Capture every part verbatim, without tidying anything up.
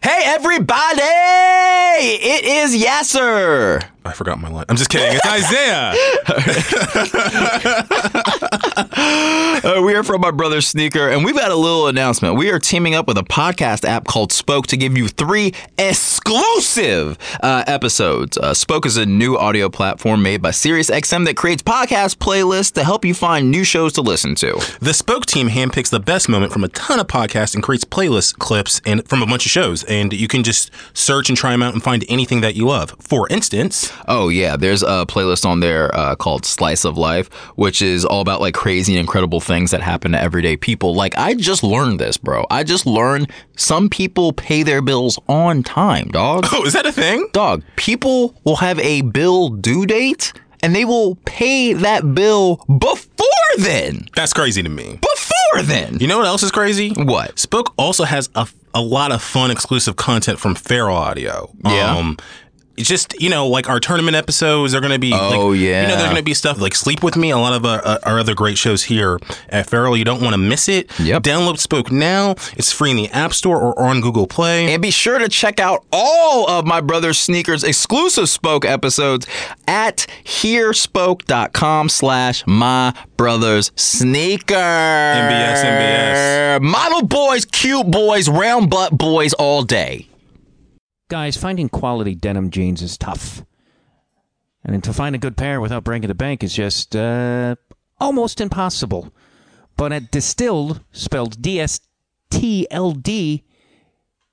Hey, everybody! It is Yasser. I forgot my line. I'm just kidding. It's Isaiah. uh, we are from My Brother's Sneaker, and we've got a little announcement. We are teaming up with a podcast app called Spoke to give you three exclusive uh, episodes. Uh, Spoke is a new audio platform made by SiriusXM that creates podcast playlists to help you find new shows to listen to. The Spoke team handpicks the best moment from a ton of podcasts and creates playlist clips and from a bunch of shows, and you can just search and try them out and find anything that you love. For instance... Oh, yeah. There's a playlist on there uh, called Slice of Life, which is all about like crazy and incredible things that happen to everyday people. Like, I just learned this, bro. I just learned some people pay their bills on time, dog. Oh, is that a thing? Dog, people will have a bill due date and they will pay that bill before then. That's crazy to me. Before then. You know what else is crazy? What? Spoke also has a, a lot of fun exclusive content from Feral Audio. Yeah. Um, It's just, you know, like our tournament episodes are going to be, oh, like, yeah. you know, they're going to be stuff like Sleep With Me, a lot of our, our other great shows here at Feral. You don't want to miss it. Yep. Download Spoke now. It's free in the App Store or on Google Play. And be sure to check out all of My Brother's Sneakers exclusive Spoke episodes at hearspoke.com slash my brother's sneaker. M B S, M B S. Model boys, cute boys, round butt boys all day. Guys, finding quality denim jeans is tough. And to find a good pair without breaking the bank is just uh, almost impossible. But at Distilled, spelled D S T L D,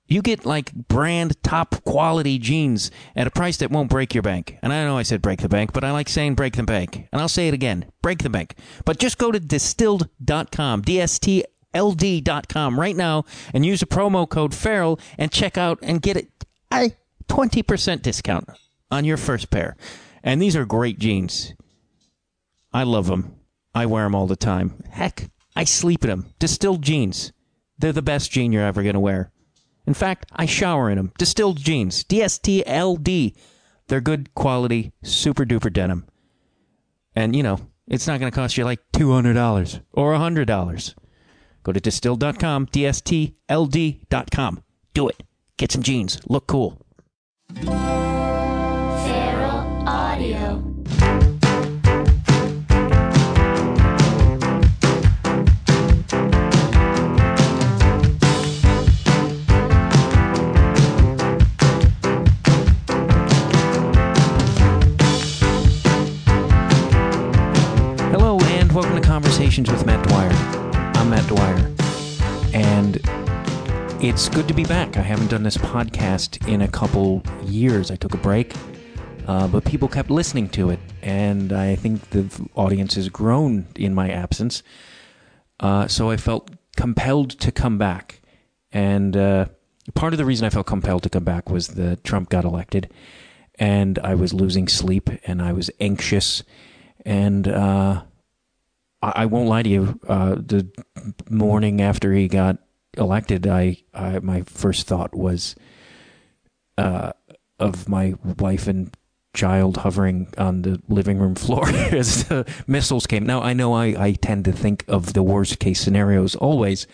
you get like brand top quality jeans at a price that won't break your bank. And I know I said break the bank, but I like saying break the bank. And I'll say it again, break the bank. But just go to distilled dot com, D S T L D dot com right now and use the promo code Feral and check out and get it. A twenty percent discount on your first pair. And these are great jeans. I love them. I wear them all the time. Heck, I sleep in them. Distilled jeans. They're the best jean you're ever going to wear. In fact, I shower in them. Distilled jeans. D S T L D. They're good quality, super duper denim. And, you know, it's not going to cost you like two hundred dollars or one hundred dollars. Go to distilled dot com, D S T L D dot com. Do it. Get some jeans. Look cool. Feral Audio. Hello, and welcome to Conversations with Matt Dwyer. I'm Matt Dwyer, and... it's good to be back. I haven't done this podcast in a couple years. I took a break, uh, but people kept listening to it, and I think the audience has grown in my absence. Uh, so I felt compelled to come back. And uh, part of the reason I felt compelled to come back was that Trump got elected, and I was losing sleep, and I was anxious, and uh, I-, I won't lie to you, uh, the morning after he got elected, I, I my first thought was uh, of my wife and child hovering on the living room floor as the missiles came. Now, I know I, I tend to think of the worst case scenarios always.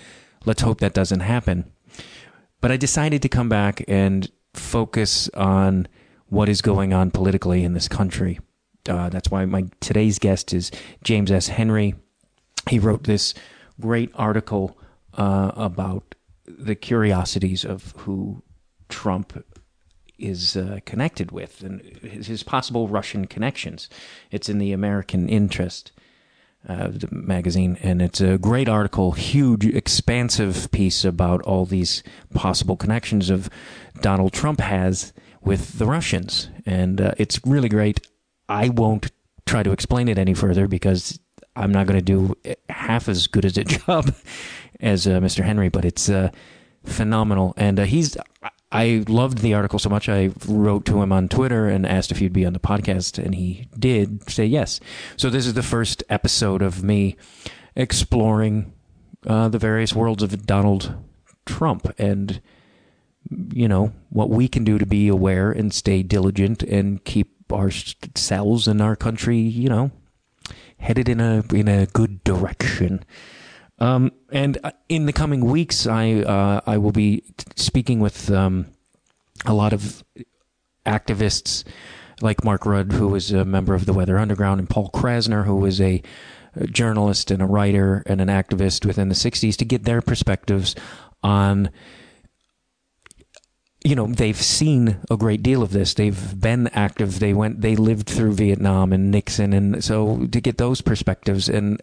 Let's hope that doesn't happen. But I decided to come back and focus on what is going on politically in this country. Uh, that's why my today's guest is James S. Henry. He wrote this great article Uh, about the curiosities of who Trump is uh, connected with and his, his possible Russian connections. It's in the American Interest uh, the magazine, and it's a great article, huge, expansive piece about all these possible connections of Donald Trump has with the Russians. And uh, it's really great. I won't try to explain it any further because I'm not going to do half as good as a job as uh, Mister Henry, but it's uh, phenomenal. And uh, he's I loved the article so much, I wrote to him on Twitter and asked if he'd be on the podcast, and he did say yes. So this is the first episode of me exploring uh, the various worlds of Donald Trump and, you know, what we can do to be aware and stay diligent and keep ourselves and our country, you know, headed in a in a good direction. Um, and in the coming weeks, I uh, I will be speaking with um, a lot of activists like Mark Rudd, who was a member of the Weather Underground, and Paul Krasner, who was a journalist and a writer and an activist within the sixties, to get their perspectives on, you know, they've seen a great deal of this. They've been active. They went, they lived through Vietnam and Nixon. And so to get those perspectives, and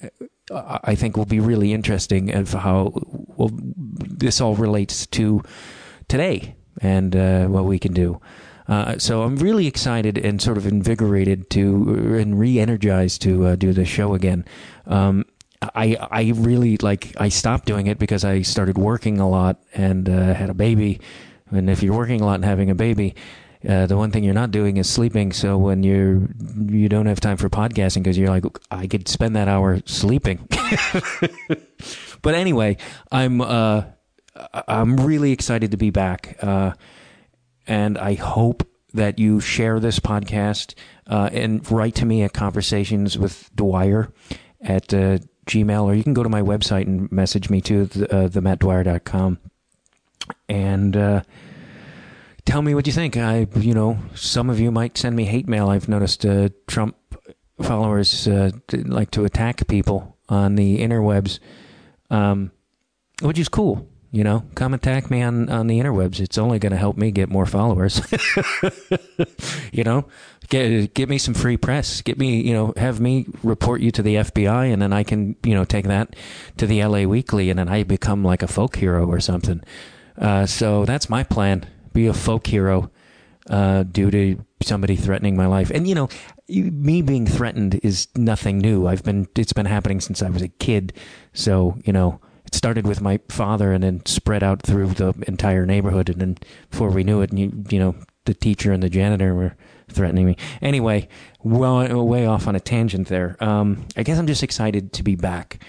I think will be really interesting of how well, this all relates to today and uh, what we can do. Uh, so I'm really excited and sort of invigorated to and re-energized to uh, do this show again. Um, I I really like I stopped doing it because I started working a lot and uh, had a baby. And if you're working a lot and having a baby, uh, the one thing you're not doing is sleeping. So when you're you don't have time for podcasting because you're like, I could spend that hour sleeping. But anyway, I'm uh, I'm really excited to be back. Uh, And I hope that you share this podcast uh, and write to me at conversationswithdwyer at uh, Gmail, or you can go to my website and message me too, the, uh, the matt dwyer dot com, and uh, tell me what you think. I, you know, some of you might send me hate mail. I've noticed uh, Trump followers uh, like to attack people on the interwebs, um, which is cool. You know, come attack me on, on the interwebs. It's only going to help me get more followers. You know, get get me some free press. Get me, you know, have me report you to the F B I, and then I can, you know, take that to the L A Weekly, and then I become like a folk hero or something. Uh, so that's my plan: be a folk hero uh, due to somebody threatening my life. And you know, me being threatened is nothing new. I've been it's been happening since I was a kid. So you know. Started with my father and then spread out through the entire neighborhood. And then before we knew it, and you, you know, the teacher and the janitor were threatening me. Anyway, well, way off on a tangent there. Um, I guess I'm just excited to be back.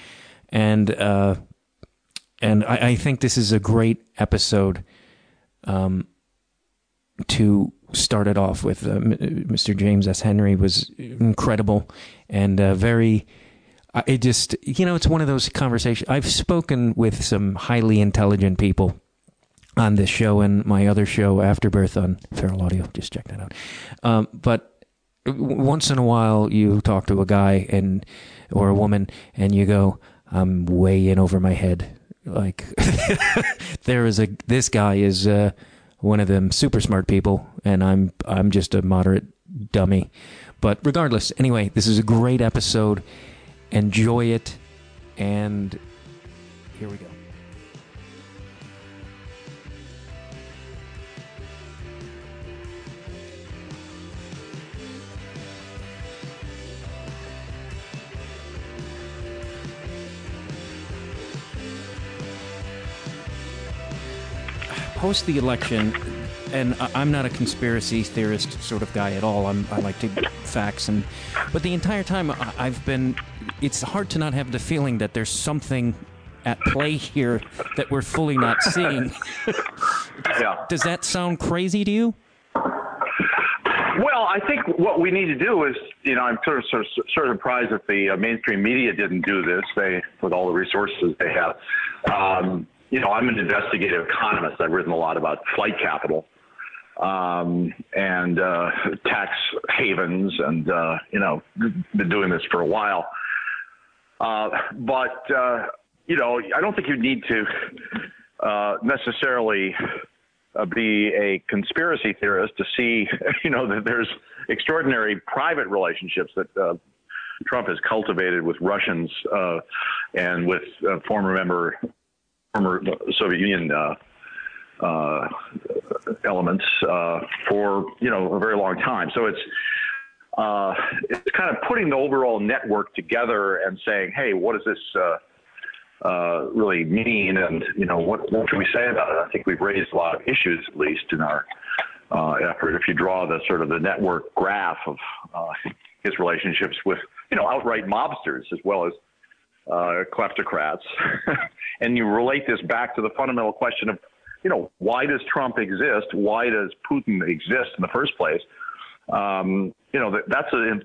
And, uh, and I, I think this is a great episode, um, to start it off with. uh, Mister James S. Henry was incredible and, uh, very, I just, you know, it's one of those conversations. I've spoken with some highly intelligent people on this show and my other show, Afterbirth, on Feral Audio. Just check that out. Um, but once in a while, you talk to a guy and or a woman, and you go, "I'm way in over my head." Like there is a this guy is uh, one of them super smart people, and I'm I'm just a moderate dummy. But regardless, anyway, this is a great episode. Enjoy it, and here we go. Post the election, and I'm not a conspiracy theorist sort of guy at all. I'm, I like to facts, and but the entire time I've been... It's hard to not have the feeling that there's something at play here that we're fully not seeing. Yeah. Does that sound crazy to you? Well, I think what we need to do is, you know, I'm sort of, sort of, sort of surprised that the uh, mainstream media didn't do this. They, with all the resources they have, um, you know, I'm an investigative economist. I've written a lot about flight capital um, and uh, tax havens, and uh, you know, been doing this for a while. Uh, but, uh, you know, I don't think you need to uh, necessarily uh, be a conspiracy theorist to see, you know, that there's extraordinary private relationships that uh, Trump has cultivated with Russians uh, and with uh, former member, former Soviet Union uh, uh, elements uh, for, you know, a very long time. So it's. Uh, it's kind of putting the overall network together and saying, hey, what does this uh, uh, really mean? And, you know, what, what can we say about it? I think we've raised a lot of issues, at least in our uh, effort. If you draw the sort of the network graph of uh, his relationships with, you know, outright mobsters as well as uh, kleptocrats, and you relate this back to the fundamental question of, you know, why does Trump exist? Why does Putin exist in the first place? Um, you know, that, that's a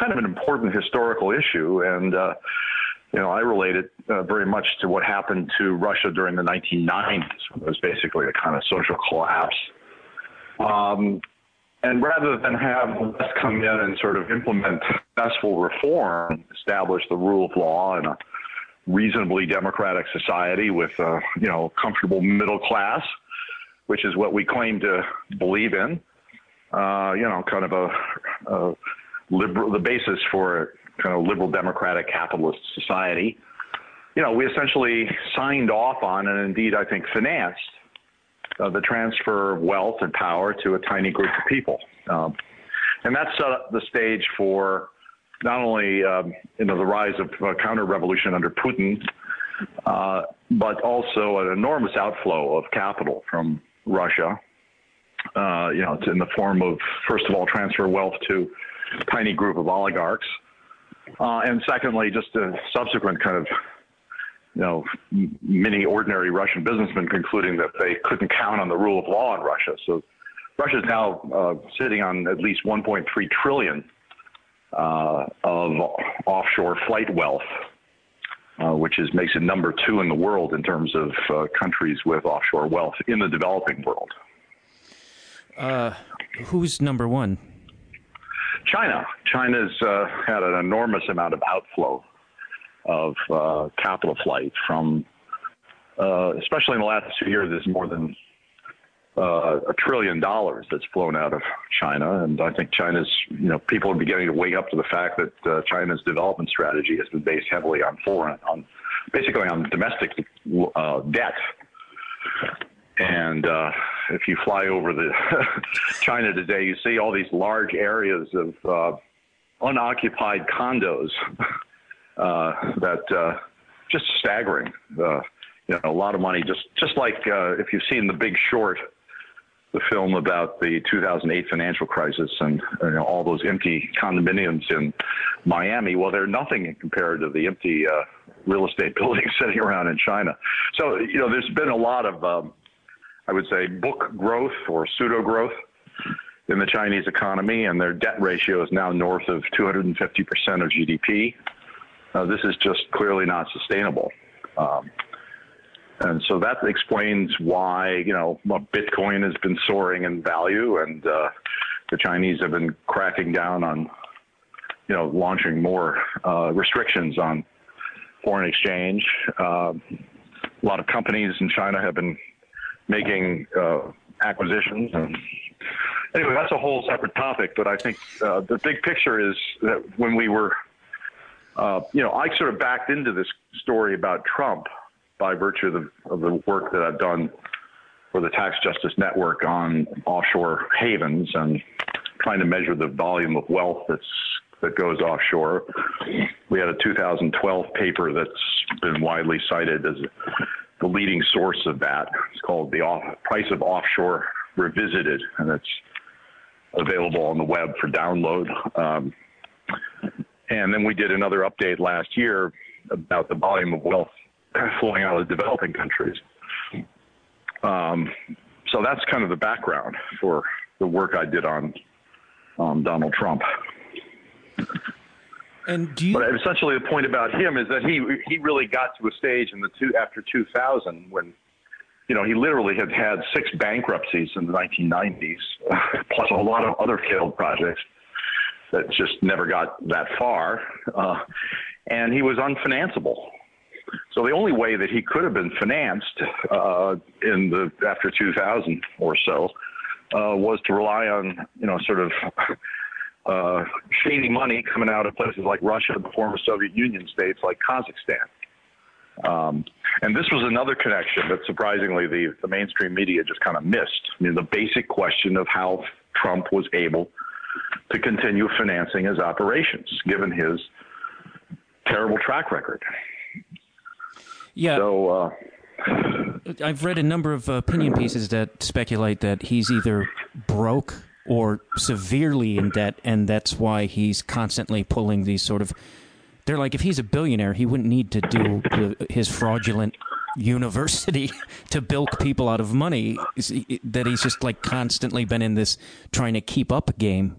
kind of an important historical issue. And, uh, you know, I relate it uh, very much to what happened to Russia during the nineteen nineties. It was basically a kind of social collapse. Um, and rather than have us come in and sort of implement successful reform, establish the rule of law in a reasonably democratic society with a, you know, comfortable middle class, which is what we claim to believe in, uh, you know, kind of a, a liberal, the basis for kind of liberal democratic capitalist society, you know, we essentially signed off on, and indeed I think financed, uh, the transfer of wealth and power to a tiny group of people. Um, and that set up the stage for not only, um, you know, the rise of uh, counter-revolution under Putin, uh, but also an enormous outflow of capital from Russia, uh, you know, it's in the form of, first of all, transfer wealth to a tiny group of oligarchs. Uh, and secondly, just a subsequent kind of, you know, many ordinary Russian businessmen concluding that they couldn't count on the rule of law in Russia. So Russia's now uh, sitting on at least one point three trillion dollars uh, of offshore flight wealth, uh, which is makes it number two in the world in terms of uh, countries with offshore wealth in the developing world. Uh, who's number one? China. China's uh, had an enormous amount of outflow of uh, capital flight from, uh, especially in the last two years, there's more than uh, a trillion dollars that's flown out of China. And I think China's, you know, people are beginning to wake up to the fact that uh, China's development strategy has been based heavily on foreign, on basically on domestic uh, debt. And uh, if you fly over the China today, you see all these large areas of uh, unoccupied condos uh, that uh, just staggering. Uh, you know, a lot of money, just just like uh, if you've seen The Big Short, the film about the two thousand eight financial crisis, and you know, all those empty condominiums in Miami. Well, they're nothing compared to the empty uh, real estate buildings sitting around in China. So you know, there's been a lot of um, I would say book growth or pseudo growth in the Chinese economy, and their debt ratio is now north of two hundred fifty percent of G D P. Uh, this is just clearly not sustainable. Um, and so that explains why, you know, Bitcoin has been soaring in value, and uh, the Chinese have been cracking down on, you know, launching more uh, restrictions on foreign exchange. Uh, a lot of companies in China have been making uh, acquisitions. And anyway, that's a whole separate topic, but I think uh, the big picture is that when we were, uh, you know, I sort of backed into this story about Trump by virtue of the, of the work that I've done for the Tax Justice Network on offshore havens and trying to measure the volume of wealth that's that goes offshore. We had a two thousand twelve paper that's been widely cited as the leading source of that. It's called The Off- Price of Offshore Revisited, and it's available on the web for download. Um, and then we did another update last year about the volume of wealth flowing out of developing countries. Um, so that's kind of the background for the work I did on um, Donald Trump. And do you... But essentially, the point about him is that he he really got to a stage in the two after two thousand when, you know, he literally had had six bankruptcies in the nineteen nineties, plus a lot of other failed projects that just never got that far, uh, and he was unfinanceable. So the only way that he could have been financed uh, in the after two thousand or so uh, was to rely on, you know, sort of. Uh, shady money coming out of places like Russia, the former Soviet Union states like Kazakhstan. Um, and this was another connection that surprisingly the, the mainstream media just kind of missed. I mean, the basic question of how Trump was able to continue financing his operations, given his terrible track record. Yeah. So, uh, I've read a number of opinion pieces that speculate that he's either broke or severely in debt, and that's why he's constantly pulling these sort of... They're like, if he's a billionaire, he wouldn't need to do the, his fraudulent university to bilk people out of money, that he's just like constantly been in this trying to keep up game.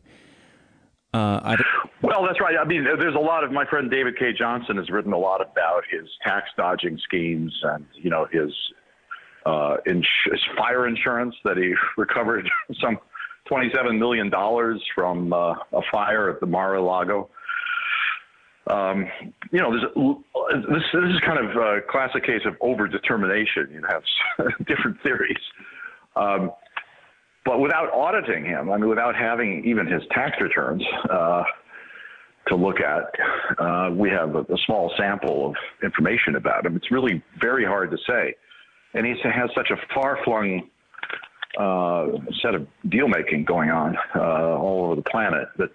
Uh, I, Well, that's right. I mean, there's a lot of, my friend David Cay Johnston has written a lot about his tax dodging schemes and, you know, his, uh, ins- his fire insurance that he recovered some twenty-seven million dollars from uh, a fire at the Mar-a-Lago. Um, you know, there's, this, this is kind of a classic case of overdetermination. You have different theories. Um, but without auditing him, I mean, without having even his tax returns, uh, to look at, uh, we have a, a small sample of information about him. It's really very hard to say. And he has such a far-flung uh, set of deal-making going on uh, all over the planet. That,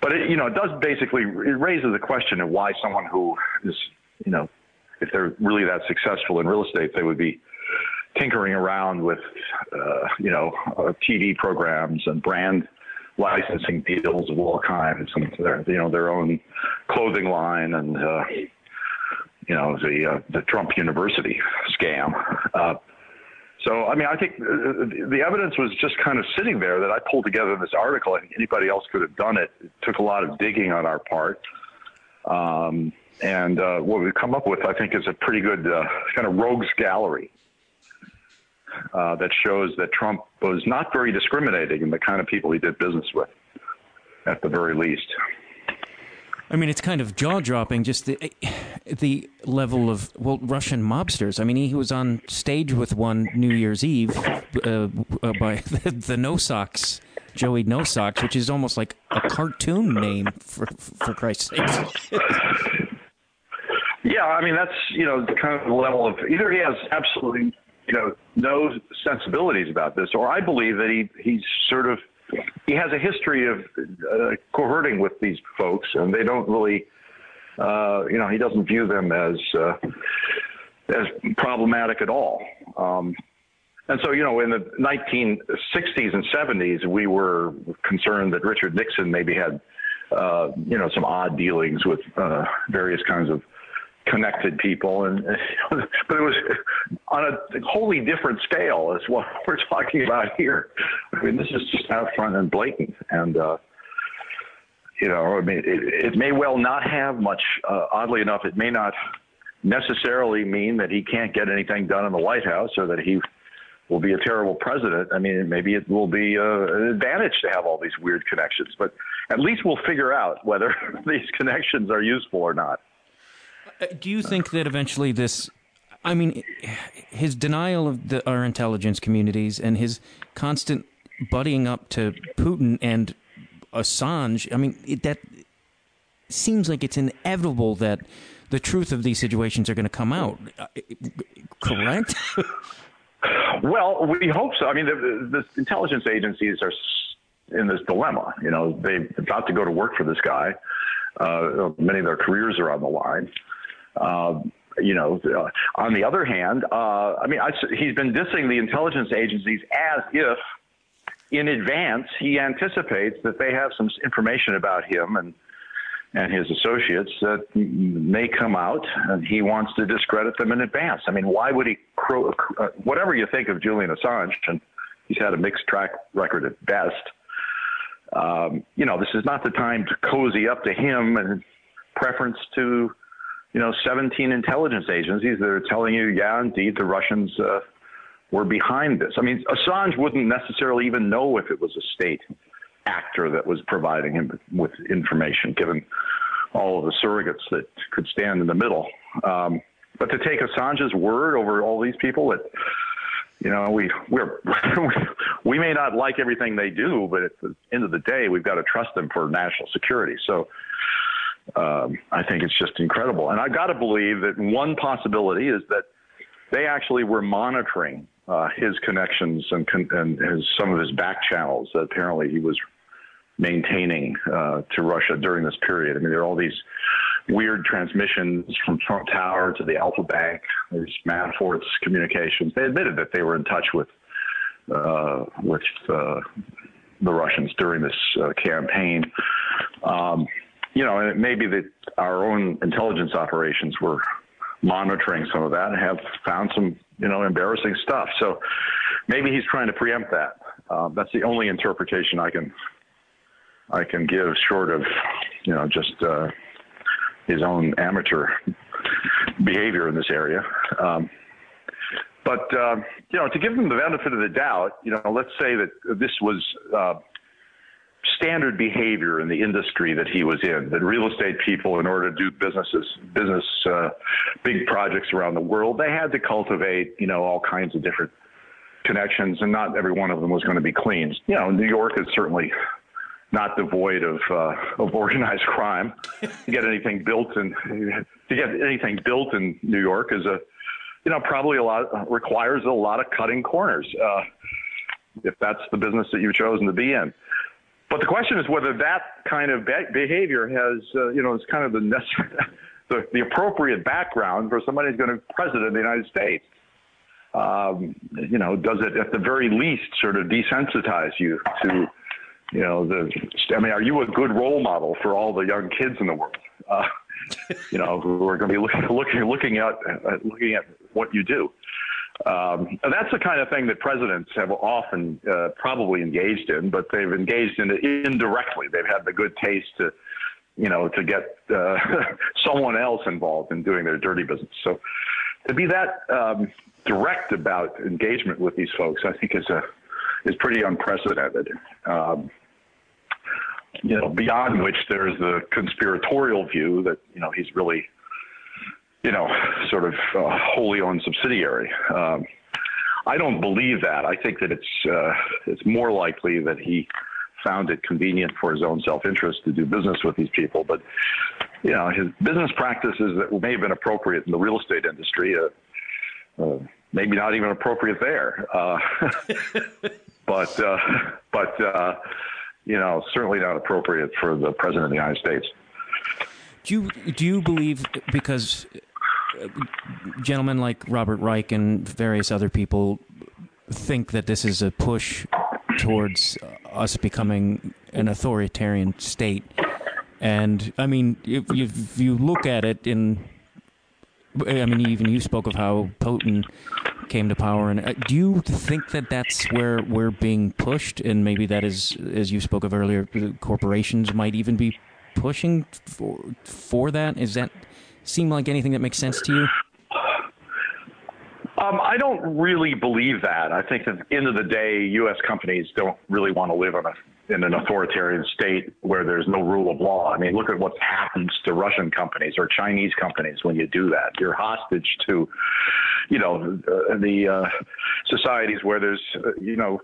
but, it, you know, it does basically, it raises the question of why someone who is, you know, if they're really that successful in real estate, they would be tinkering around with, uh, you know, uh, T V programs and brand licensing deals of all kinds, and their, you know, their own clothing line, and uh, you know, the uh, the Trump University scam. Uh, so, I mean, I think the evidence was just kind of sitting there that I pulled together this article. I think anybody else could have done it. It took a lot of digging on our part, um, and uh, what we've come up with, I think, is a pretty good uh, kind of rogues gallery. Uh, that shows that Trump was not very discriminating in the kind of people he did business with, at the very least. I mean, it's kind of jaw-dropping, just the the level of, well, Russian mobsters. I mean, he was on stage with one New Year's Eve uh, uh, by the, the No Socks, Joey No Socks, which is almost like a cartoon name, for for Christ's sake. Yeah, I mean, that's, you know, kind of the level of, either he has absolutely, you know, no sensibilities about this, or I believe that he, he's sort of, he has a history of uh, cohorting with these folks, and they don't really, uh, you know, he doesn't view them as, uh, as problematic at all. Um, and so, you know, in the nineteen sixties and seventies, we were concerned that Richard Nixon maybe had, uh, you know, some odd dealings with uh, various kinds of connected people, and but it was on a wholly different scale as what we're talking about here. I mean, this is just out front and blatant, and uh, you know, I mean, it, it may well not have much. Uh, oddly enough, it may not necessarily mean that he can't get anything done in the White House, or that he will be a terrible president. I mean, maybe it will be uh, an advantage to have all these weird connections, but at least we'll figure out whether these connections are useful or not. Do you think that eventually this, I mean, his denial of the, our intelligence communities and his constant buddying up to Putin and Assange, I mean, it, that seems like it's inevitable that the truth of these situations are going to come out, correct? Well, we hope so. I mean, the, the intelligence agencies are in this dilemma. You know, they've got to go to work for this guy. Uh, many of their careers are on the line. Uh, you know, uh, on the other hand, uh, I mean, I, he's been dissing the intelligence agencies as if in advance he anticipates that they have some information about him and and his associates that may come out, and he wants to discredit them in advance. I mean, why would he, cro- uh, whatever you think of Julian Assange, and he's had a mixed track record at best, um, you know, this is not the time to cozy up to him in preference to, you know, seventeen intelligence agencies that are telling you, yeah, indeed, the Russians uh, were behind this. I mean, Assange wouldn't necessarily even know if it was a state actor that was providing him with information, given all of the surrogates that could stand in the middle. Um, but to take Assange's word over all these people that, you know, we we're, we may not like everything they do, but at the end of the day, we've got to trust them for national security. So. Um, I think it's just incredible. And I've got to believe that one possibility is that they actually were monitoring uh, his connections and, con- and his, some of his back channels that apparently he was maintaining uh, to Russia during this period. I mean, there are all these weird transmissions from Trump Tower to the Alpha Bank. There's Manafort's communications. They admitted that they were in touch with, uh, with uh, the Russians during this uh, campaign. Um You know, and it may be that our own intelligence operations were monitoring some of that and have found some, you know, embarrassing stuff. So maybe he's trying to preempt that. Uh, that's the only interpretation I can I can give short of, you know, just uh, his own amateur behavior in this area. Um, but, uh, you know, to give him the benefit of the doubt, you know, let's say that this was uh, standard behavior in the industry that he was in, that real estate people, in order to do businesses, business, uh, big projects around the world, they had to cultivate, you know, all kinds of different connections, and not every one of them was going to be clean. You know, New York is certainly not devoid of uh, of organized crime. To get anything built in to get anything built in New York is a, you know, probably a lot requires a lot of cutting corners, uh, if that's the business that you've chosen to be in. But the question is whether that kind of be- behavior has, uh, you know, it's kind of the, necessary, the the appropriate background for somebody who's going to be president of the United States. Um, you know, does it at the very least sort of desensitize you to, you know, the, I mean, are you a good role model for all the young kids in the world, uh, you know, who are going to be looking, looking, looking at, uh, looking at what you do? Um, and that's the kind of thing that presidents have often uh, probably engaged in, but they've engaged in it indirectly. They've had the good taste to, you know, to get uh, someone else involved in doing their dirty business. So to be that um, direct about engagement with these folks, I think is a, is pretty unprecedented. Um, you know, beyond which there's the conspiratorial view that, you know, he's really, you know, sort of uh, wholly owned subsidiary. Um, I don't believe that. I think that it's uh, it's more likely that he found it convenient for his own self-interest to do business with these people. But, you know, his business practices that may have been appropriate in the real estate industry, uh, uh, maybe not even appropriate there. Uh, but, uh, but uh, you know, certainly not appropriate for the president of the United States. Do you, do you believe, because gentlemen like Robert Reich and various other people think that this is a push towards us becoming an authoritarian state? And, I mean, if you, if you look at it in, I mean, even you spoke of how Putin came to power. And uh, do you think that that's where we're being pushed? And maybe that is, as you spoke of earlier, corporations might even be pushing for for that? Is that seem like anything that makes sense to you? Um, I don't really believe that. I think that at the end of the day, U S companies don't really want to live on a, in an authoritarian state where there's no rule of law. I mean, look at what happens to Russian companies or Chinese companies when you do that. You're hostage to, you know, uh, the uh, societies where there's, uh, you know,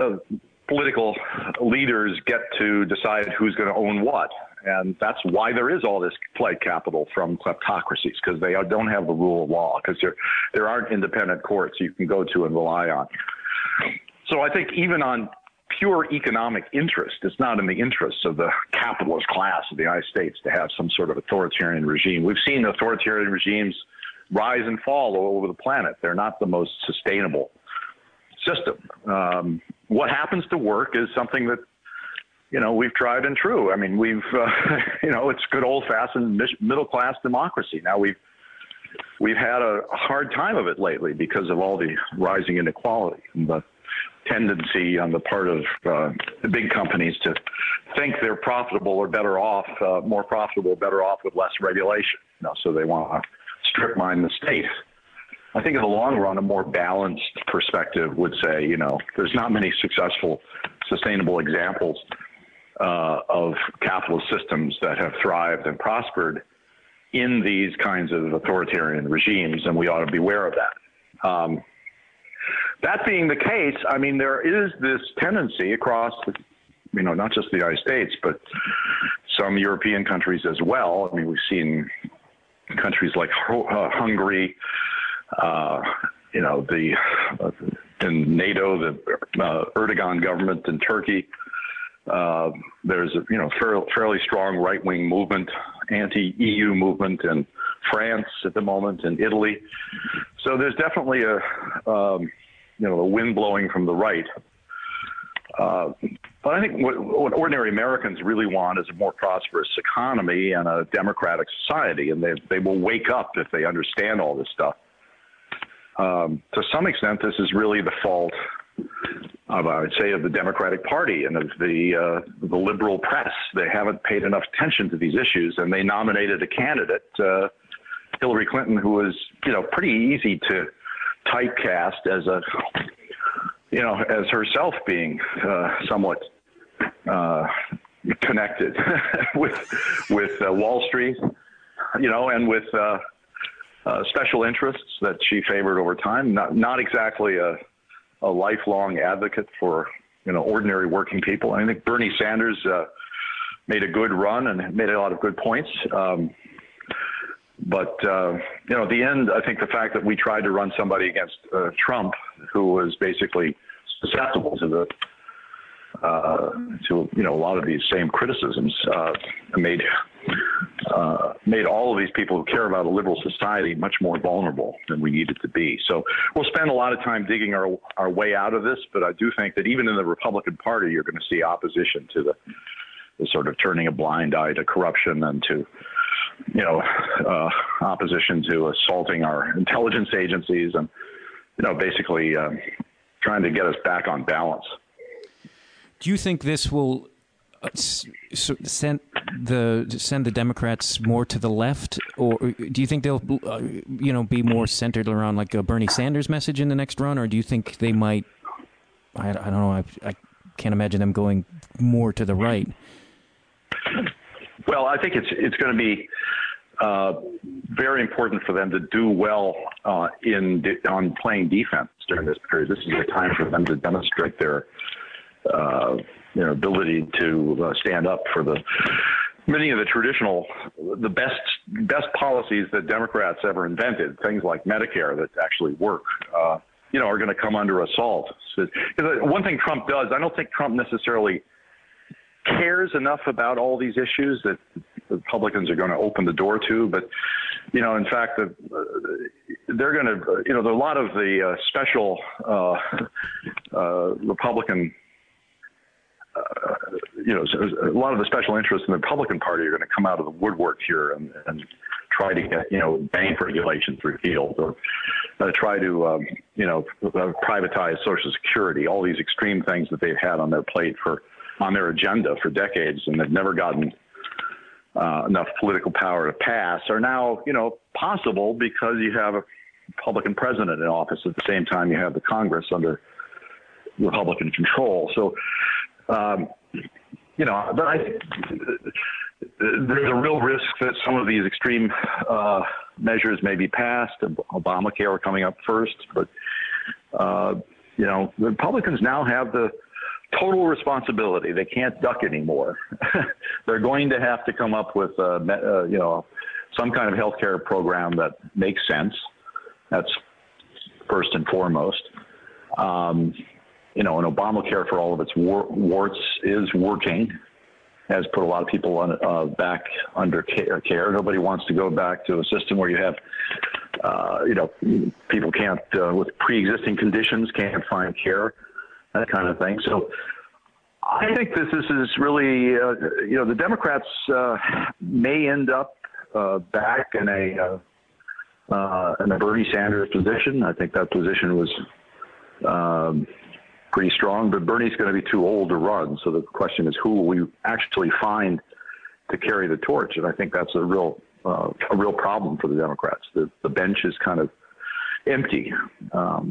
uh, political leaders get to decide who's going to own what. And that's why there is all this flight capital from kleptocracies, because they don't have the rule of law, because there, there aren't independent courts you can go to and rely on. So I think even on pure economic interest, it's not in the interests of the capitalist class of the United States to have some sort of authoritarian regime. We've seen authoritarian regimes rise and fall all over the planet. They're not the most sustainable system. Um, what happens to work is something that, you know, we've tried and true. I mean, we've, uh, you know, it's good old fashioned middle class democracy. Now we've, we've had a hard time of it lately because of all the rising inequality and the tendency on the part of uh, the big companies to think they're profitable or better off, uh, more profitable, better off with less regulation. You know, so they want to strip mine the state. I think in the long run, a more balanced perspective would say, you know, there's not many successful, sustainable examples uh, of capitalist systems that have thrived and prospered in these kinds of authoritarian regimes, and we ought to be aware of that. Um, that being the case, I mean, there is this tendency across, the, you know, not just the United States, but some European countries as well. I mean, we've seen countries like uh, Hungary, Uh, you know, the uh, in NATO, the uh, Erdogan government in Turkey, uh, there's a, you know, fairly, fairly strong right-wing movement, anti-E U movement in France at the moment, in Italy. So there's definitely a, um, you know, a wind blowing from the right. Uh, but I think what, what ordinary Americans really want is a more prosperous economy and a democratic society, and they they will wake up if they understand all this stuff. Um, to some extent, this is really the fault, uh, I would say, of the Democratic Party and of the uh, the liberal press. They haven't paid enough attention to these issues, and they nominated a candidate, uh, Hillary Clinton, who was, you know, pretty easy to typecast as a, you know, as herself being uh, somewhat uh, connected with with uh, Wall Street, you know, and with uh, uh, special interests that she favored over time. Not not exactly a a lifelong advocate for, you know, ordinary working people. I think Bernie Sanders uh, made a good run and made a lot of good points. Um, but, uh, you know, at the end, I think the fact that we tried to run somebody against uh, Trump, who was basically susceptible to the, uh, to, you know, a lot of these same criticisms, uh, made, uh, made all of these people who care about a liberal society much more vulnerable than we needed to be. So we'll spend a lot of time digging our, our way out of this, but I do think that even in the Republican Party, you're going to see opposition to the, the sort of turning a blind eye to corruption and to, you know, uh, opposition to assaulting our intelligence agencies and, you know, basically um, trying to get us back on balance. Do you think this will send the send the Democrats more to the left, or do you think they'll, uh, you know, be more centered around like a Bernie Sanders message in the next run, or do you think they might? I, I don't know. I, I can't imagine them going more to the right. Well, I think it's it's going to be uh, very important for them to do well uh, in de- on playing defense during this period. This is a time for them to demonstrate their Uh, you know, ability to uh, stand up for the many of the traditional, the best best policies that Democrats ever invented, things like Medicare that actually work, uh, you know, are going to come under assault. So, one thing Trump does, I don't think Trump necessarily cares enough about all these issues that Republicans are going to open the door to. But, you know, in fact, the, uh, they're going to, you know, there are a lot of the uh, special uh, uh, Republican Uh, you know, a lot of the special interests in the Republican Party are going to come out of the woodwork here and, and try to get, you know, bank regulations repealed, or uh, try to, um, you know, privatize Social Security, all these extreme things that they've had on their plate for, on their agenda for decades, and they've never gotten uh, enough political power to pass, are now, you know, possible because you have a Republican president in office at the same time you have the Congress under Republican control. So, Um, you know, but I, there's a real risk that some of these extreme uh, measures may be passed. Obamacare coming up first, but uh, you know, the Republicans now have the total responsibility. They can't duck anymore. They're going to have to come up with uh, uh, you know, some kind of healthcare program that makes sense. That's first and foremost. Um, You know, and Obamacare, for all of its war- warts, is working, has put a lot of people on, uh, back under care, care. Nobody wants to go back to a system where you have, uh, you know, people can't, uh, with pre-existing conditions, can't find care, that kind of thing. So I think that this is really, uh, you know, the Democrats uh, may end up uh, back in a, uh, uh, in a Bernie Sanders position. I think that position was Um, pretty strong, but Bernie's going to be too old to run. So the question is, who will we actually find to carry the torch? And I think that's a real, uh, a real problem for the Democrats. The, the bench is kind of empty. Um,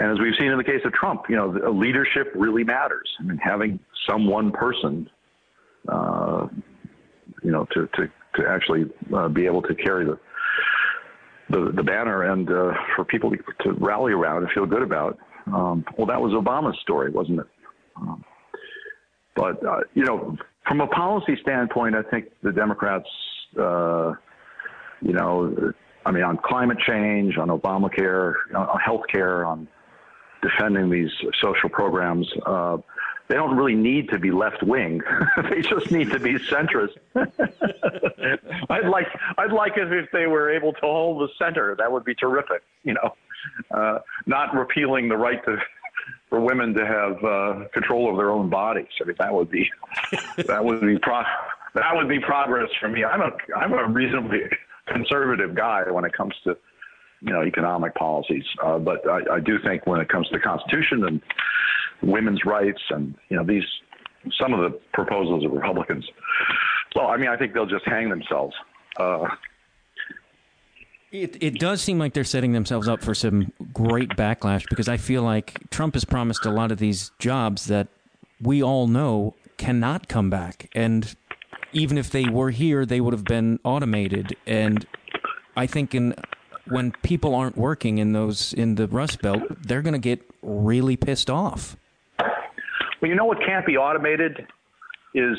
and as we've seen in the case of Trump, you know, the, leadership really matters. I mean, having some one person, uh, you know, to, to, to actually uh, be able to carry the, the, the banner and uh, for people to, to rally around and feel good about. Um, well, that was Obama's story, wasn't it? Um, but, uh, you know, from a policy standpoint, I think the Democrats, uh, you know, I mean, on climate change, on Obamacare, on health care, on defending these social programs, uh, they don't really need to be left wing. They just need to be centrist. I'd like I'd like it if they were able to hold the center. That would be terrific, you know. Uh, not repealing the right to for women to have uh, control of their own bodies. I mean, that would be that would be pro- that would be progress for me. I'm a I'm a reasonably conservative guy when it comes to, you know, economic policies, uh, but I, I do think when it comes to the Constitution and women's rights and, you know, these, some of the proposals of Republicans. Well, I mean, I think they'll just hang themselves. Uh, It it does seem like they're setting themselves up for some great backlash, because I feel like Trump has promised a lot of these jobs that we all know cannot come back. And even if they were here, they would have been automated. And I think in when people aren't working in those in the Rust Belt, they're going to get really pissed off. Well, you know what can't be automated is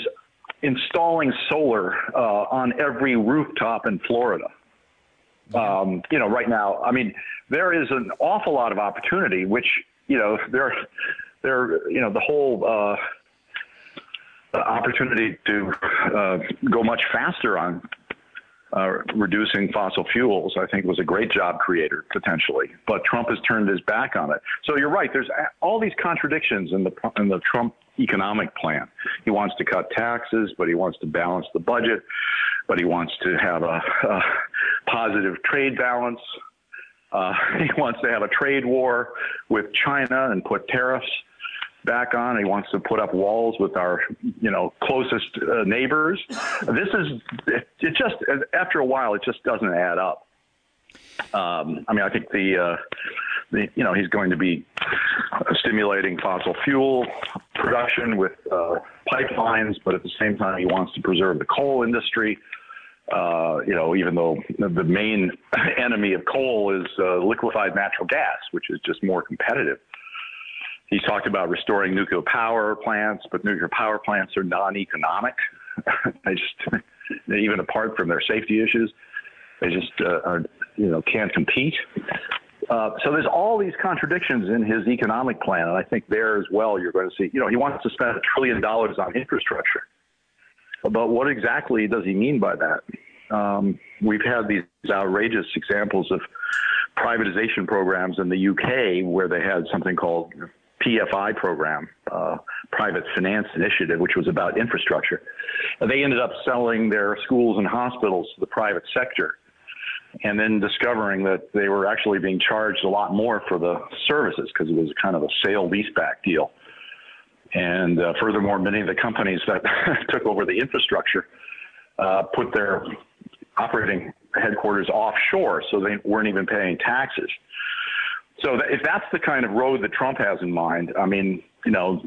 installing solar uh, on every rooftop in Florida. Um, you know, right now, I mean, there is an awful lot of opportunity, which, you know, there, there, you know, the whole uh, opportunity to uh, go much faster on uh, reducing fossil fuels, I think, was a great job creator potentially. But Trump has turned his back on it. So you're right. There's all these contradictions in the in the Trump economic plan. He wants to cut taxes, but he wants to balance the budget, but he wants to have a, a positive trade balance. Uh, he wants to have a trade war with China and put tariffs back on. He wants to put up walls with our, you know, closest uh, neighbors. This is, it, it just, after a while, it just doesn't add up. Um, I mean, I think the, uh, the, you know, he's going to be stimulating fossil fuel production with uh, pipelines, but at the same time, he wants to preserve the coal industry. Uh, you know, even though the main enemy of coal is uh, liquefied natural gas, which is just more competitive. He talked about restoring nuclear power plants, but nuclear power plants are non-economic. I just, even apart from their safety issues, they just uh, are, you know, can't compete. Uh, so there's all these contradictions in his economic plan, and I think there as well you're going to see, you know, he wants to spend a trillion dollars on infrastructure. But what exactly does he mean by that? Um, we've had these outrageous examples of privatization programs in the U K where they had something called P F I program, uh, Private Finance Initiative, which was about infrastructure. They ended up selling their schools and hospitals to the private sector, and then discovering that they were actually being charged a lot more for the services because it was kind of a sale-leaseback deal. And uh, furthermore, many of the companies that took over the infrastructure uh, put their operating headquarters offshore, so they weren't even paying taxes. So that, if that's the kind of road that Trump has in mind, I mean, you know,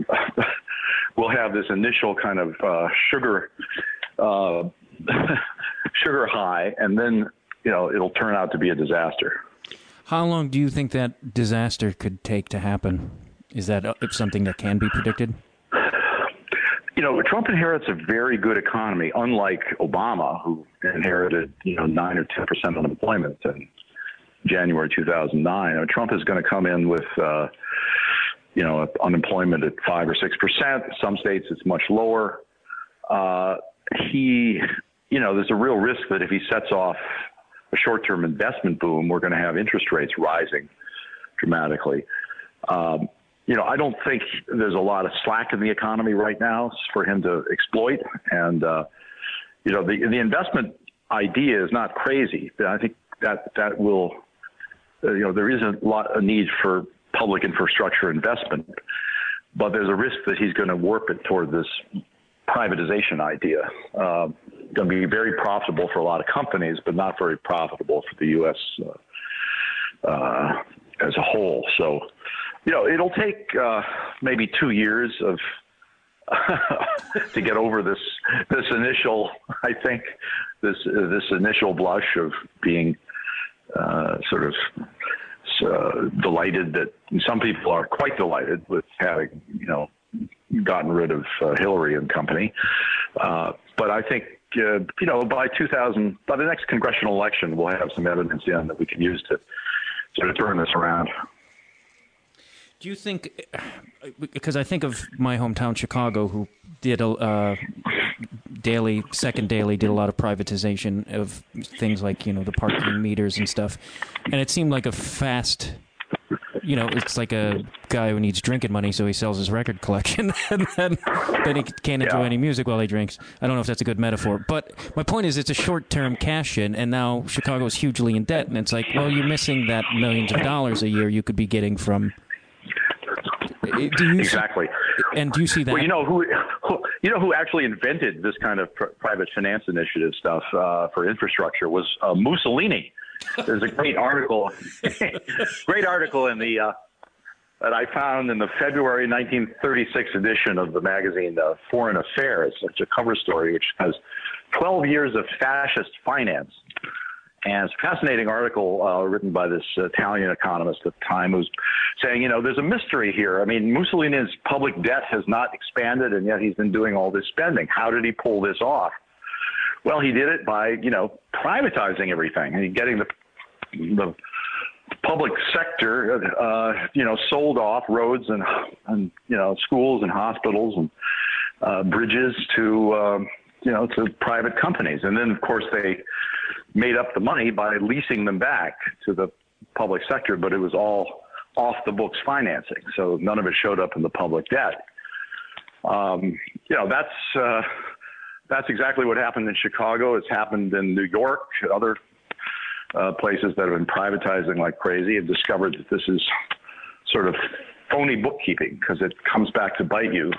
we'll have this initial kind of uh, sugar uh, sugar high, and then, you know, it'll turn out to be a disaster. How long do you think that disaster could take to happen? Is that something that can be predicted? You know, Trump inherits a very good economy, unlike Obama, who inherited, you know, nine or ten percent unemployment in January two thousand nine. I mean, Trump is going to come in with, uh, you know, unemployment at five or six percent. Some states it's much lower. Uh, he, you know, there's a real risk that if he sets off a short-term investment boom, we're going to have interest rates rising dramatically. Um, You know, I don't think there's a lot of slack in the economy right now for him to exploit. And, uh, you know, the the investment idea is not crazy. But I think that that will, uh, you know, there is a lot of need for public infrastructure investment. But there's a risk that he's going to warp it toward this privatization idea. Uh, it's going to be very profitable for a lot of companies, but not very profitable for the U S uh, uh, as a whole. So, you know, it'll take uh, maybe two years of to get over this this initial, I think, this uh, this initial blush of being uh, sort of uh, delighted that some people are quite delighted with having, you know, gotten rid of uh, Hillary and company. Uh, but I think, uh, you know, by two thousand, by the next congressional election, we'll have some evidence in that we can use to sort of turn this around. Do you think, because I think of my hometown, Chicago, who did a uh, daily, second daily, did a lot of privatization of things like, you know, the parking meters and stuff. And it seemed like a fast, you know, it's like a guy who needs drinking money, so he sells his record collection and then, then he can't enjoy yeah. any music while he drinks. I don't know if that's a good metaphor. But my point is it's a short-term cash in, and now Chicago is hugely in debt. And it's like, well, you're missing that millions of dollars a year you could be getting from Do you exactly. See, and do you see that? Well, you know who, who you know who actually invented this kind of pr- private finance initiative stuff uh, for infrastructure was uh, Mussolini. There's a great article, great article in the uh, that I found in the February nineteen thirty-six edition of the magazine uh, Foreign Affairs. It's a cover story which has twelve years of fascist finance. And it's a fascinating article uh, written by this Italian economist at the time who's saying, you know, there's a mystery here. I mean, Mussolini's public debt has not expanded, and yet he's been doing all this spending. How did he pull this off? Well, he did it by, you know, privatizing everything and getting the the public sector, uh, you know, sold off roads and, and you know, schools and hospitals and uh, bridges to, um, you know, to private companies. And then, of course, they made up the money by leasing them back to the public sector, but it was all off the books financing. So none of it showed up in the public debt. Um, you know, that's, uh, that's exactly what happened in Chicago. It's happened in New York, other uh, places that have been privatizing like crazy and discovered that this is sort of phony bookkeeping because it comes back to bite you.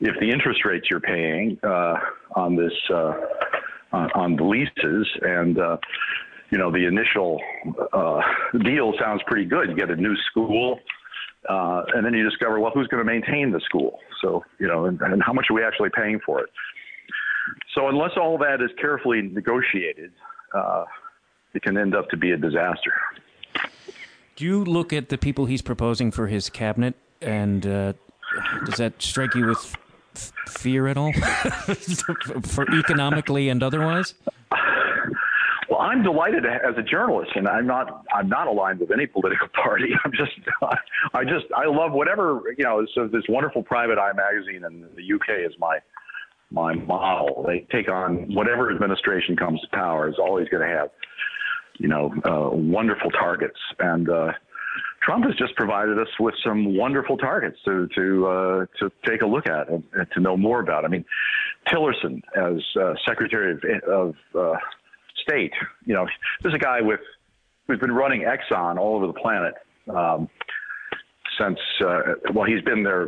If the interest rates you're paying uh, on this, uh, Uh, on the leases and, uh, you know, the initial uh, deal sounds pretty good. You get a new school uh, and then you discover, well, who's going to maintain the school? So, you know, and, and how much are we actually paying for it? So unless all that is carefully negotiated, uh, it can end up to be a disaster. Do you look at the people he's proposing for his cabinet and uh, does that strike you with fear at all for economically and otherwise? Well, I'm delighted as a journalist, and I'm not I'm not aligned with any political party. I'm just I just I love whatever, you know, so this wonderful Private Eye magazine in the U K is my my model. They take on whatever administration comes to power is always going to have, you know, uh, wonderful targets. And uh Trump has just provided us with some wonderful targets to to uh, to take a look at and, and to know more about. I mean, Tillerson as uh, Secretary of, of uh, State, you know, this is a guy with who's been running Exxon all over the planet um, since. Uh, well, he's been there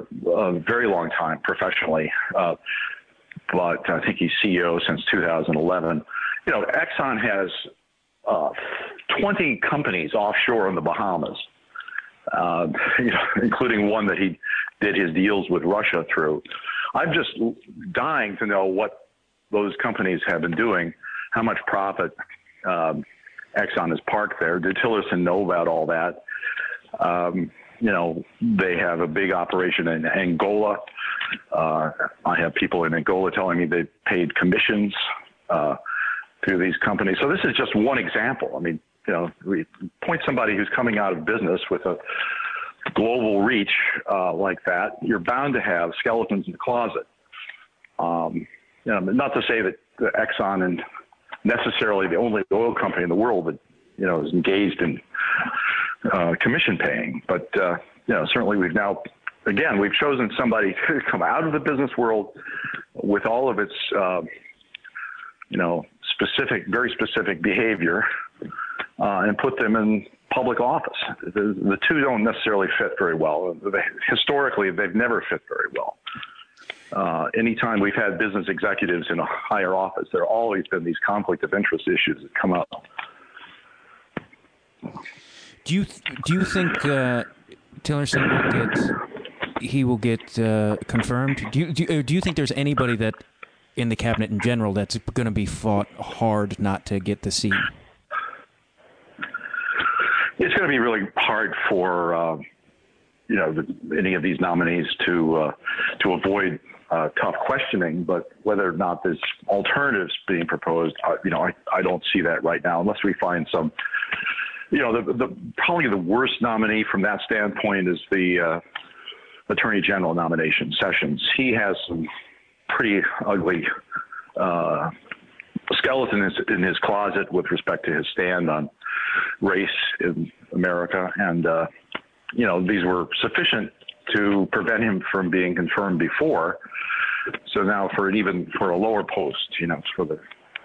a very long time professionally, uh, but I think he's C E O since two thousand eleven. You know, Exxon has uh, twenty companies offshore in the Bahamas. Uh, you know, including one that he did his deals with Russia through. I'm just dying to know what those companies have been doing, how much profit um, Exxon is parked there. Did Tillerson know about all that? Um, you know, they have a big operation in Angola. Uh, I have people in Angola telling me they paid commissions uh, to these companies. So this is just one example. I mean, you know, we point somebody who's coming out of business with a global reach uh, like that, you're bound to have skeletons in the closet. Um, you know, not to say that Exxon and necessarily the only oil company in the world that, you know, is engaged in uh, commission paying, but, uh, you know, certainly we've now, again, we've chosen somebody to come out of the business world with all of its, uh, you know, specific, very specific behavior. Uh, and put them in public office. The, the two don't necessarily fit very well. They, historically, they've never fit very well. Uh, anytime we've had business executives in a higher office, there have always been these conflict of interest issues that come up. Do you th- do you think uh, Tillerson will get he will get uh, confirmed? Do you, do you do you think there's anybody that in the cabinet in general that's going to be fought hard not to get the seat? It's going to be really hard for, uh, you know, the, any of these nominees to uh, to avoid uh, tough questioning. But whether or not there's alternatives being proposed, uh, you know, I, I don't see that right now unless we find some, you know, the, the probably the worst nominee from that standpoint is the uh, Attorney General nomination, Sessions. He has some pretty ugly uh, skeletons in his closet with respect to his stand on race in America. And, uh, you know, these were sufficient to prevent him from being confirmed before. So now for an even for a lower post, you know, for the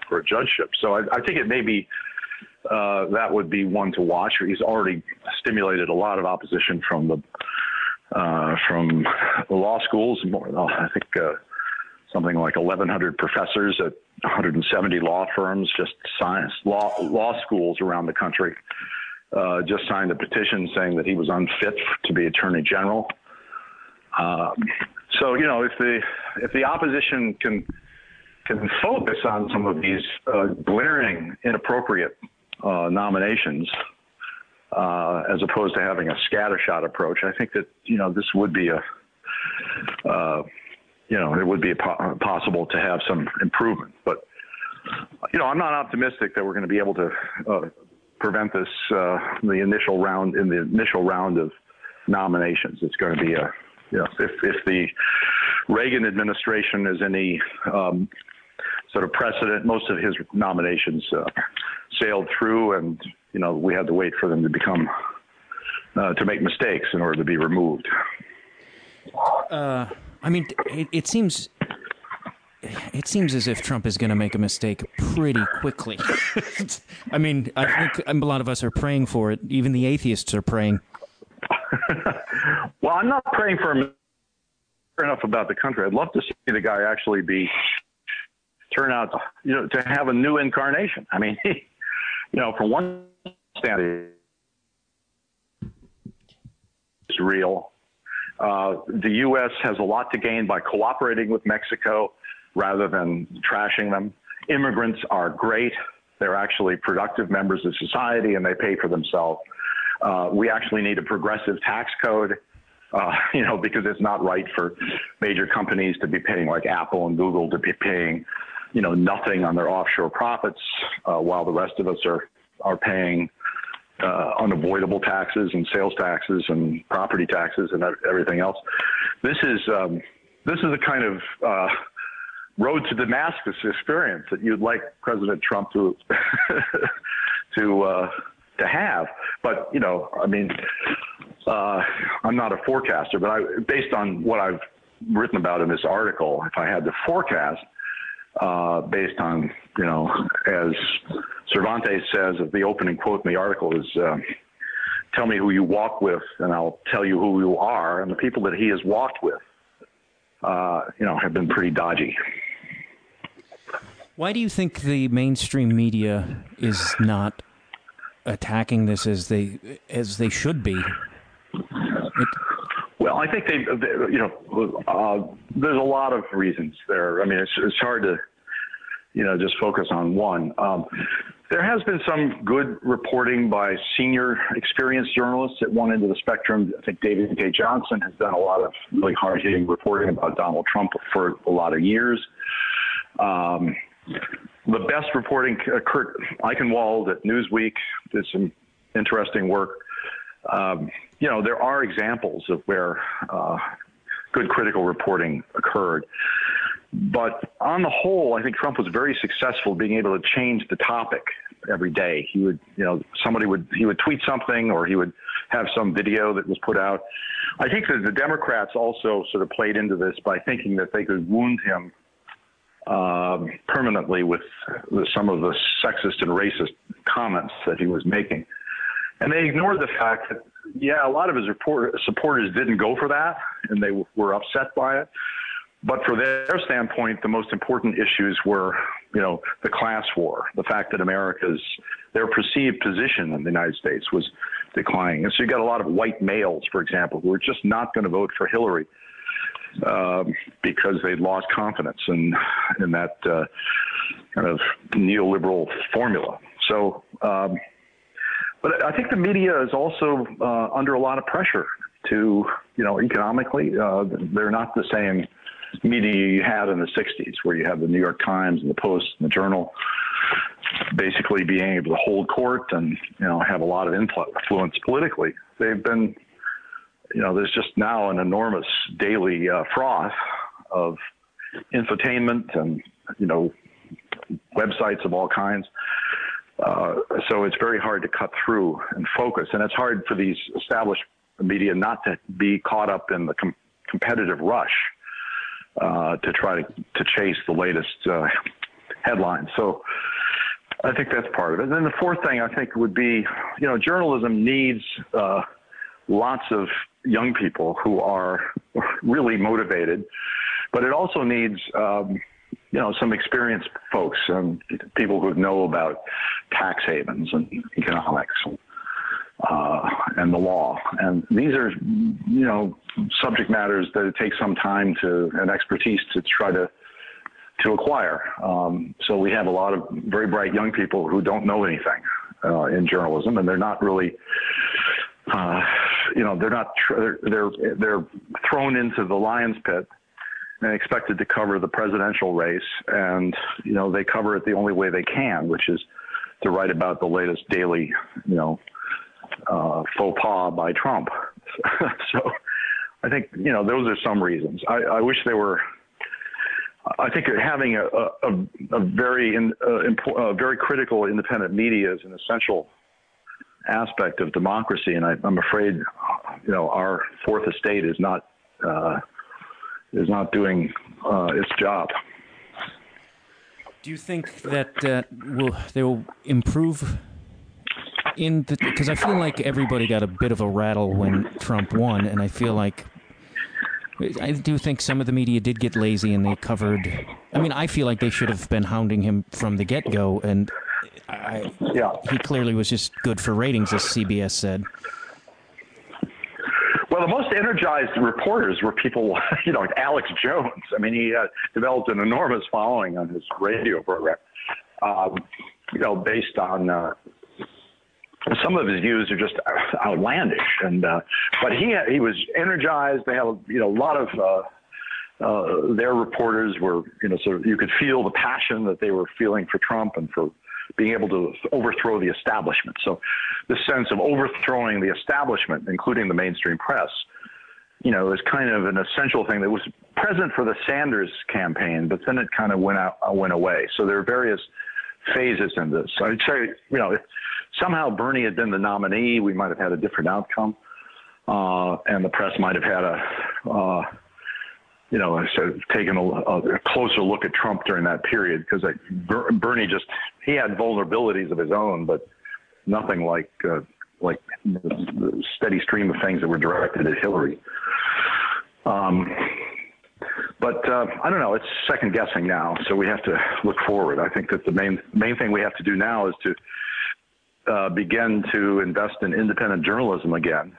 for a judgeship. So I, I think it may be uh, that would be one to watch. He's already stimulated a lot of opposition from the uh, from law schools. More, I think uh, something like eleven hundred professors at one hundred seventy law firms, just science law law schools around the country, uh, just signed a petition saying that he was unfit to be Attorney General. Uh, so you know, if the if the opposition can can focus on some of these uh, glaring, inappropriate uh, nominations, uh, as opposed to having a scattershot approach, I think that you know this would be a uh, you know it would be po- possible to have some improvement. But you know, I'm not optimistic that we're going to be able to uh, prevent this uh, the initial round in the initial round of nominations. It's going to be a Yeah, if, if the Reagan administration is any um, sort of precedent, most of his nominations uh, sailed through, and you know we had to wait for them to become uh, to make mistakes in order to be removed. Uh, I mean, it, it seems it seems as if Trump is going to make a mistake pretty quickly. I mean, I think a lot of us are praying for it. Even the atheists are praying. Well, I'm not praying for him enough about the country. I'd love to see the guy actually be turn out, you know, to have a new incarnation. I mean, he, you know, from one standpoint, it's real. Uh, the U S has a lot to gain by cooperating with Mexico rather than trashing them. Immigrants are great. They're actually productive members of society, and they pay for themselves. Uh, we actually need a progressive tax code, uh, you know, because it's not right for major companies to be paying, like Apple and Google, to be paying, you know, nothing on their offshore profits, uh, while the rest of us are, are paying uh, unavoidable taxes and sales taxes and property taxes and everything else. This is um, this is the kind of uh, road to Damascus experience that you'd like President Trump to to. Uh, to have. But, you know, I mean, uh, I'm not a forecaster, but I, based on what I've written about in this article, if I had to forecast, uh, based on, you know, as Cervantes says, if the opening quote in the article is, uh, tell me who you walk with and I'll tell you who you are. And the people that he has walked with, uh, you know, have been pretty dodgy. Why do you think the mainstream media is not attacking this as they as they should be? It... Well, I think they, they you know, uh, there's a lot of reasons there. I mean, it's, it's hard to, you know, just focus on one. Um, there has been some good reporting by senior experienced journalists at one end of the spectrum. I think David Cay Johnston has done a lot of really hard-hitting reporting about Donald Trump for a lot of years. Um, The best reporting, uh, Kurt Eichenwald at Newsweek did some interesting work. Um, you know, there are examples of where uh, good critical reporting occurred. But on the whole, I think Trump was very successful being able to change the topic every day. He would, you know, somebody would, he would tweet something, or he would have some video that was put out. I think that the Democrats also sort of played into this by thinking that they could wound him Uh, permanently with, with some of the sexist and racist comments that he was making. And they ignored the fact that, yeah, a lot of his report, supporters didn't go for that, and they w- were upset by it. But for their standpoint, the most important issues were, you know, the class war, the fact that America's, their perceived position in the United States was declining. And so you got a lot of white males, for example, who were just not going to vote for Hillary. Uh, because they'd lost confidence in in that uh, kind of neoliberal formula. So, um, but I think the media is also uh, under a lot of pressure to, you know, economically. Uh, they're not the same media you had in the sixties, where you had the New York Times and the Post and the Journal basically being able to hold court and, you know, have a lot of influence politically. They've been You know, there's just now an enormous daily uh, froth of infotainment and, you know, websites of all kinds. Uh, so it's very hard to cut through and focus. And it's hard for these established media not to be caught up in the com- competitive rush uh, to try to, to chase the latest uh, headlines. So I think that's part of it. And then the fourth thing I think would be, you know, journalism needs uh, lots of young people who are really motivated, but it also needs, um, you know, some experienced folks and people who know about tax havens and economics uh, and the law. And these are, you know, subject matters that it takes some time to and expertise to try to to acquire. Um, so we have a lot of very bright young people who don't know anything uh, in journalism, and they're not really, uh, you know, they're not tr- they're they're thrown into the lion's pit and expected to cover the presidential race. And, you know, they cover it the only way they can, which is to write about the latest daily, you know, uh, faux pas by Trump. So I think, you know, those are some reasons. I, I wish there were, I think having a, a, a very, in, a, a very critical independent media is an essential aspect of democracy. And I, I'm afraid, you know, our fourth estate is not, uh, is not doing uh, its job. Do you think that uh, will they will improve in the? Because I feel like everybody got a bit of a rattle when Trump won, and I feel like I do think some of the media did get lazy and they covered. I mean, I feel like they should have been hounding him from the get-go, and I, yeah. he clearly was just good for ratings, as C B S said. Well, the most energized reporters were people, you know, like Alex Jones. I mean, he uh, developed an enormous following on his radio program, uh, you know, based on uh, some of his views are just outlandish. And uh, but he he was energized. They had, you know, a lot of uh, uh, their reporters were, you know, sort of you could feel the passion that they were feeling for Trump and for being able to overthrow the establishment. So the sense of overthrowing the establishment, including the mainstream press, you know, is kind of an essential thing that was present for the Sanders campaign, but then it kind of went out, went away. So there are various phases in this. I'd say, you know, if somehow Bernie had been the nominee, we might have had a different outcome. Uh, and the press might have had a, uh, you know, sort of taken a, a closer look at Trump during that period, because like Bernie just, he had vulnerabilities of his own, but nothing like uh, like the steady stream of things that were directed at Hillary. Um, but uh, I don't know, it's second guessing now, so we have to look forward. I think that the main main thing we have to do now is to uh, begin to invest in independent journalism again,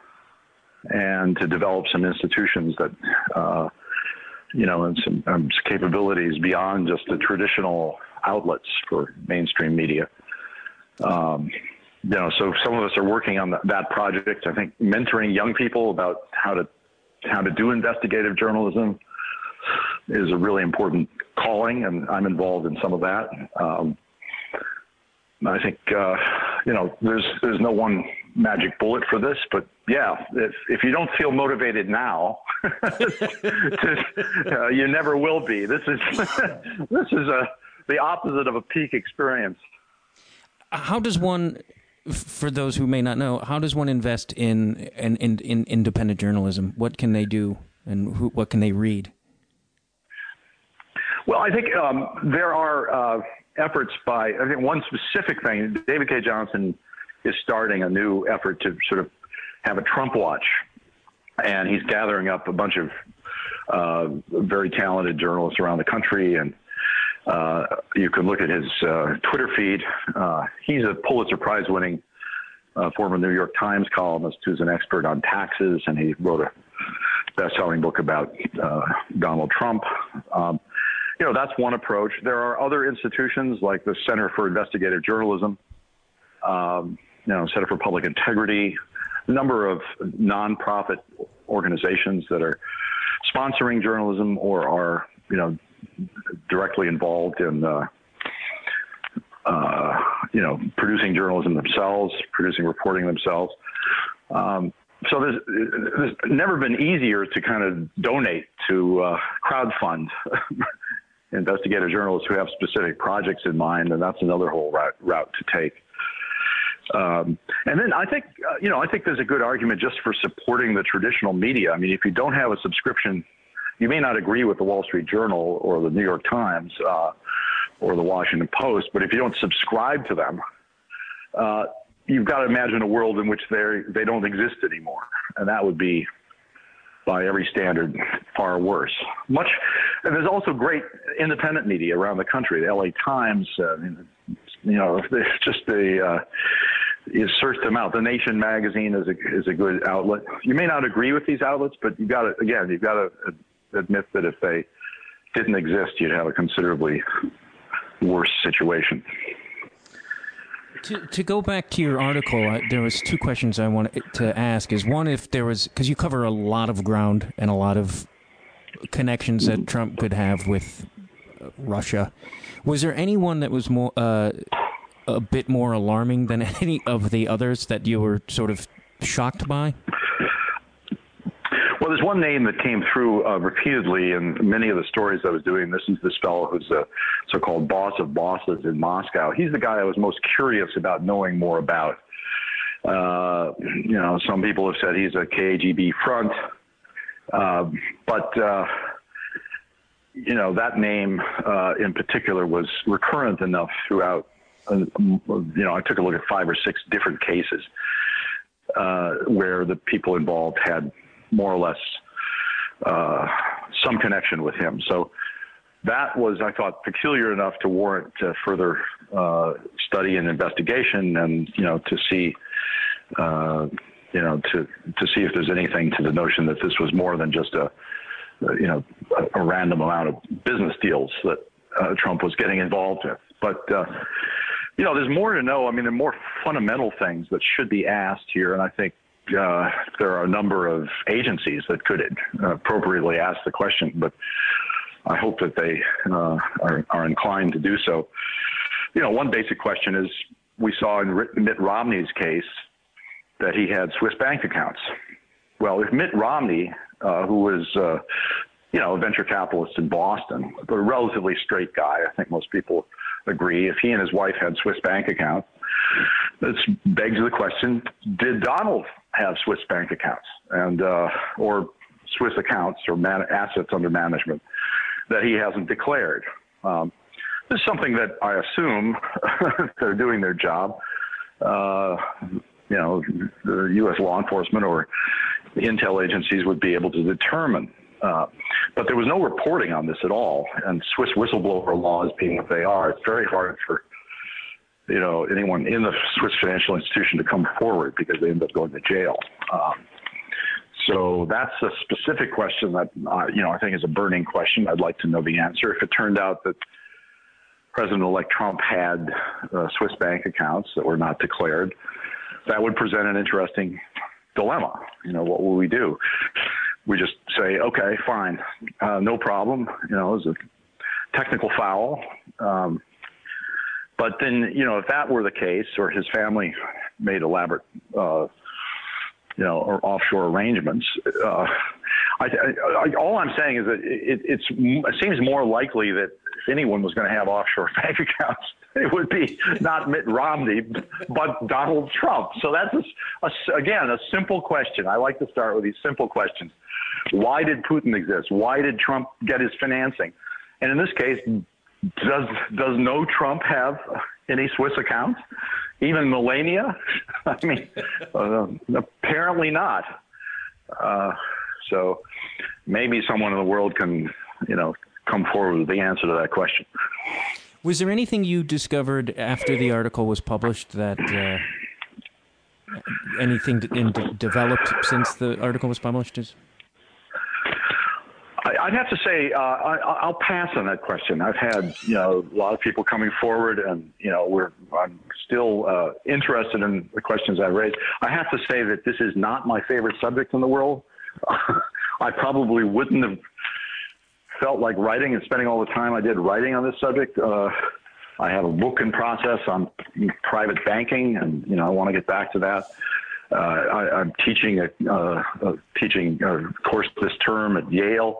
and to develop some institutions that uh, you know, and some um, capabilities beyond just the traditional outlets for mainstream media. Um, you know, so some of us are working on the, that project. I think mentoring young people about how to how to do investigative journalism is a really important calling, and I'm involved in some of that. Um, I think uh, you know, there's there's no one magic bullet for this, but yeah, if if you don't feel motivated now, to, uh, you never will be. This is this is a the opposite of a peak experience. How does one, for those who may not know, how does one invest in in in, in independent journalism? What can they do, and who, what can they read? Well, I think um, there are. Uh, efforts by, I think one specific thing, David Cay Johnston is starting a new effort to sort of have a Trump watch. And he's gathering up a bunch of uh, very talented journalists around the country. And uh, you can look at his uh, Twitter feed. Uh, he's a Pulitzer Prize winning uh, former New York Times columnist who's an expert on taxes. And he wrote a best-selling book about uh, Donald Trump. Um, You know, that's one approach. There are other institutions like the Center for Investigative Journalism, um, you know, Center for Public Integrity, a number of nonprofit organizations that are sponsoring journalism or are, you know, directly involved in, uh, uh, you know, producing journalism themselves, producing reporting themselves. Um, So there's, there's never been easier to kind of donate to uh, crowdfund investigative journalists who have specific projects in mind, and that's another whole route, route to take. Um, and then I think, uh, you know, I think there's a good argument just for supporting the traditional media. I mean, if you don't have a subscription, you may not agree with the Wall Street Journal or the New York Times uh, or the Washington Post, but if you don't subscribe to them, uh, you've got to imagine a world in which they they don't exist anymore, and that would be by every standard, far worse. Much, and there's also great independent media around the country. The L A Times, uh, you know, just the, uh, you search them out. The Nation magazine is a, is a good outlet. You may not agree with these outlets, but you've got to, again, you've got to admit that if they didn't exist, you'd have a considerably worse situation. To, to go back to your article, I, there was two questions I wanted to ask. Is one, if there was, because you cover a lot of ground and a lot of connections that Trump could have with Russia, was there anyone that was more uh, a bit more alarming than any of the others that you were sort of shocked by? Well, there's one name that came through uh, repeatedly in many of the stories I was doing. This is this fellow who's a so-called boss of bosses in Moscow. He's the guy I was most curious about knowing more about. Uh, you know, some people have said he's a K G B front, uh, but, uh, you know, that name uh, in particular was recurrent enough throughout. Uh, you know, I took a look at five or six different cases uh, where the people involved had more or less uh, some connection with him. So that was, I thought, peculiar enough to warrant uh, further uh, study and investigation, and, you know, to see, uh, you know, to, to see if there's anything to the notion that this was more than just a, you know, a, a random amount of business deals that uh, Trump was getting involved with. But, uh, you know, there's more to know. I mean, there are more fundamental things that should be asked here, and I think Uh, there are a number of agencies that could uh, appropriately ask the question, but I hope that they uh, are, are inclined to do so. You know, one basic question is, we saw in Mitt Romney's case that he had Swiss bank accounts. Well, if Mitt Romney, uh, who was, uh, you know, a venture capitalist in Boston, but a relatively straight guy, I think most people agree, if he and his wife had Swiss bank accounts, that begs the question, did Donald have Swiss bank accounts and uh, or Swiss accounts or man- assets under management that he hasn't declared? Um, this is something that I assume they're doing their job. Uh, you know, the U S law enforcement or the intel agencies would be able to determine. Uh, but there was no reporting on this at all. And Swiss whistleblower laws being what they are, it's very hard for you know, anyone in the Swiss financial institution to come forward because they end up going to jail. Um, so that's a specific question that, uh, you know, I think is a burning question. I'd like to know the answer. If it turned out that President-elect Trump had uh, Swiss bank accounts that were not declared, that would present an interesting dilemma. You know, what will we do? We just say, okay, fine, uh, no problem. You know, it was a technical foul. Um, But then, you know, if that were the case, or his family made elaborate, uh, you know, or offshore arrangements, uh, I, I, I, all I'm saying is that it, it's, it seems more likely that if anyone was going to have offshore bank accounts, it would be not Mitt Romney, but Donald Trump. So that's, a, a, again, a simple question. I like to start with these simple questions. Why did Putin exist? Why did Trump get his financing? And in this case, Does does no Trump have any Swiss accounts? Even Melania? I mean, uh, apparently not. Uh, so maybe someone in the world can, you know, come forward with the answer to that question. Was there anything you discovered after the article was published that uh, anything in de- developed since the article was published? Is- I'd have to say uh, I, I'll pass on that question. I've had, you know, a lot of people coming forward, and you know, we're I'm still uh, interested in the questions I raised. I have to say that this is not my favorite subject in the world. I probably wouldn't have felt like writing and spending all the time I did writing on this subject. Uh, I have a book in process on private banking, and you know, I want to get back to that. Uh, I, I'm teaching a, uh, a teaching a course this term at Yale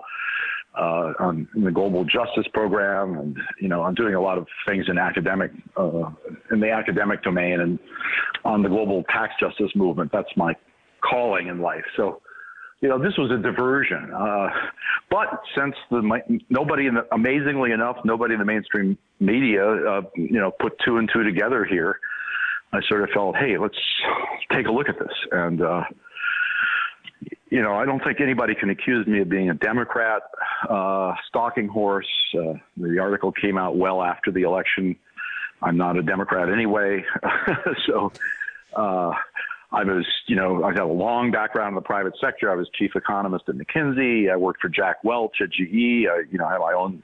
uh, on in the global justice program, and you know, I'm doing a lot of things in academic uh, in the academic domain and on the global tax justice movement. That's my calling in life. So, you know, this was a diversion. Uh, but since the nobody, in the, amazingly enough, nobody in the mainstream media, uh, you know, put two and two together here. I sort of felt, hey, let's take a look at this. And, uh, you know, I don't think anybody can accuse me of being a Democrat, uh, stalking horse. Uh, the article came out well after the election. I'm not a Democrat anyway. so uh, I was, you know, I've got a long background in the private sector. I was chief economist at McKinsey. I worked for Jack Welch at G E. I, you know, I had my own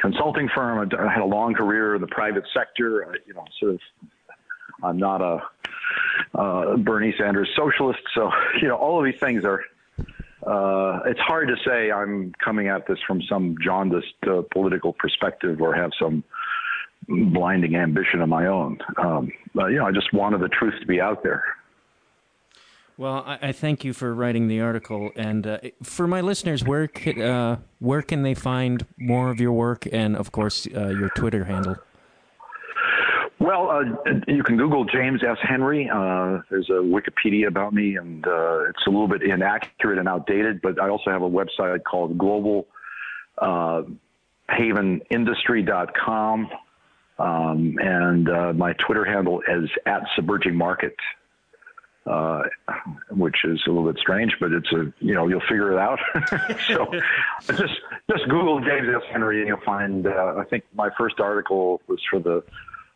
consulting firm. I had a long career in the private sector. I, you know, sort of, I'm not a uh, Bernie Sanders socialist. So, you know, all of these things are, Uh, it's hard to say I'm coming at this from some jaundiced uh, political perspective or have some blinding ambition of my own. Um, but, you know, I just wanted the truth to be out there. Well, I, I thank you for writing the article. And uh, for my listeners, where can, uh, where can they find more of your work and, of course, uh, your Twitter handle? Well, uh, you can Google James S. Henry. Uh, there's a Wikipedia about me, and uh, it's a little bit inaccurate and outdated, but I also have a website called global haven industry dot com, um, and uh, my Twitter handle is at Submerging Market, uh, which is a little bit strange, but it's a, you know, you'll figure it out. so just, just Google James S. Henry, and you'll find, uh, I think my first article was for the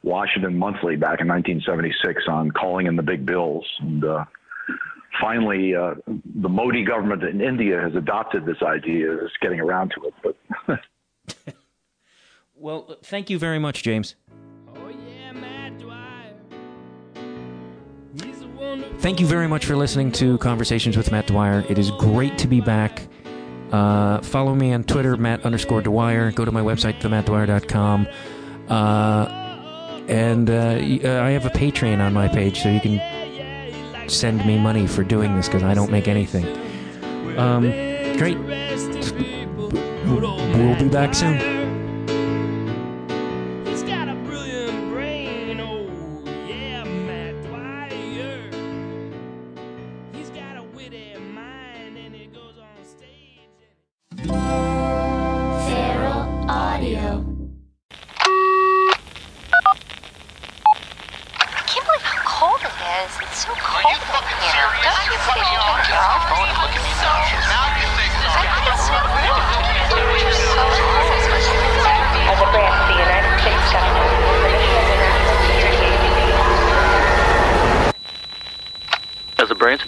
Washington Monthly back in nineteen seventy-six on calling in the big bills. And uh, finally, uh, the Modi government in India has adopted this idea. It's getting around to it. But well, thank you very much, James. Oh, yeah, Matt Dwyer. He's a wonderful... Thank you very much for listening to Conversations with Matt Dwyer. It is great to be back. Uh, follow me on Twitter, Matt underscore Dwyer. Go to my website, the matt dwyer dot com. Uh... And uh, I have a Patreon on my page, so you can send me money for doing this, because I don't make anything. Um, great. We'll be back soon.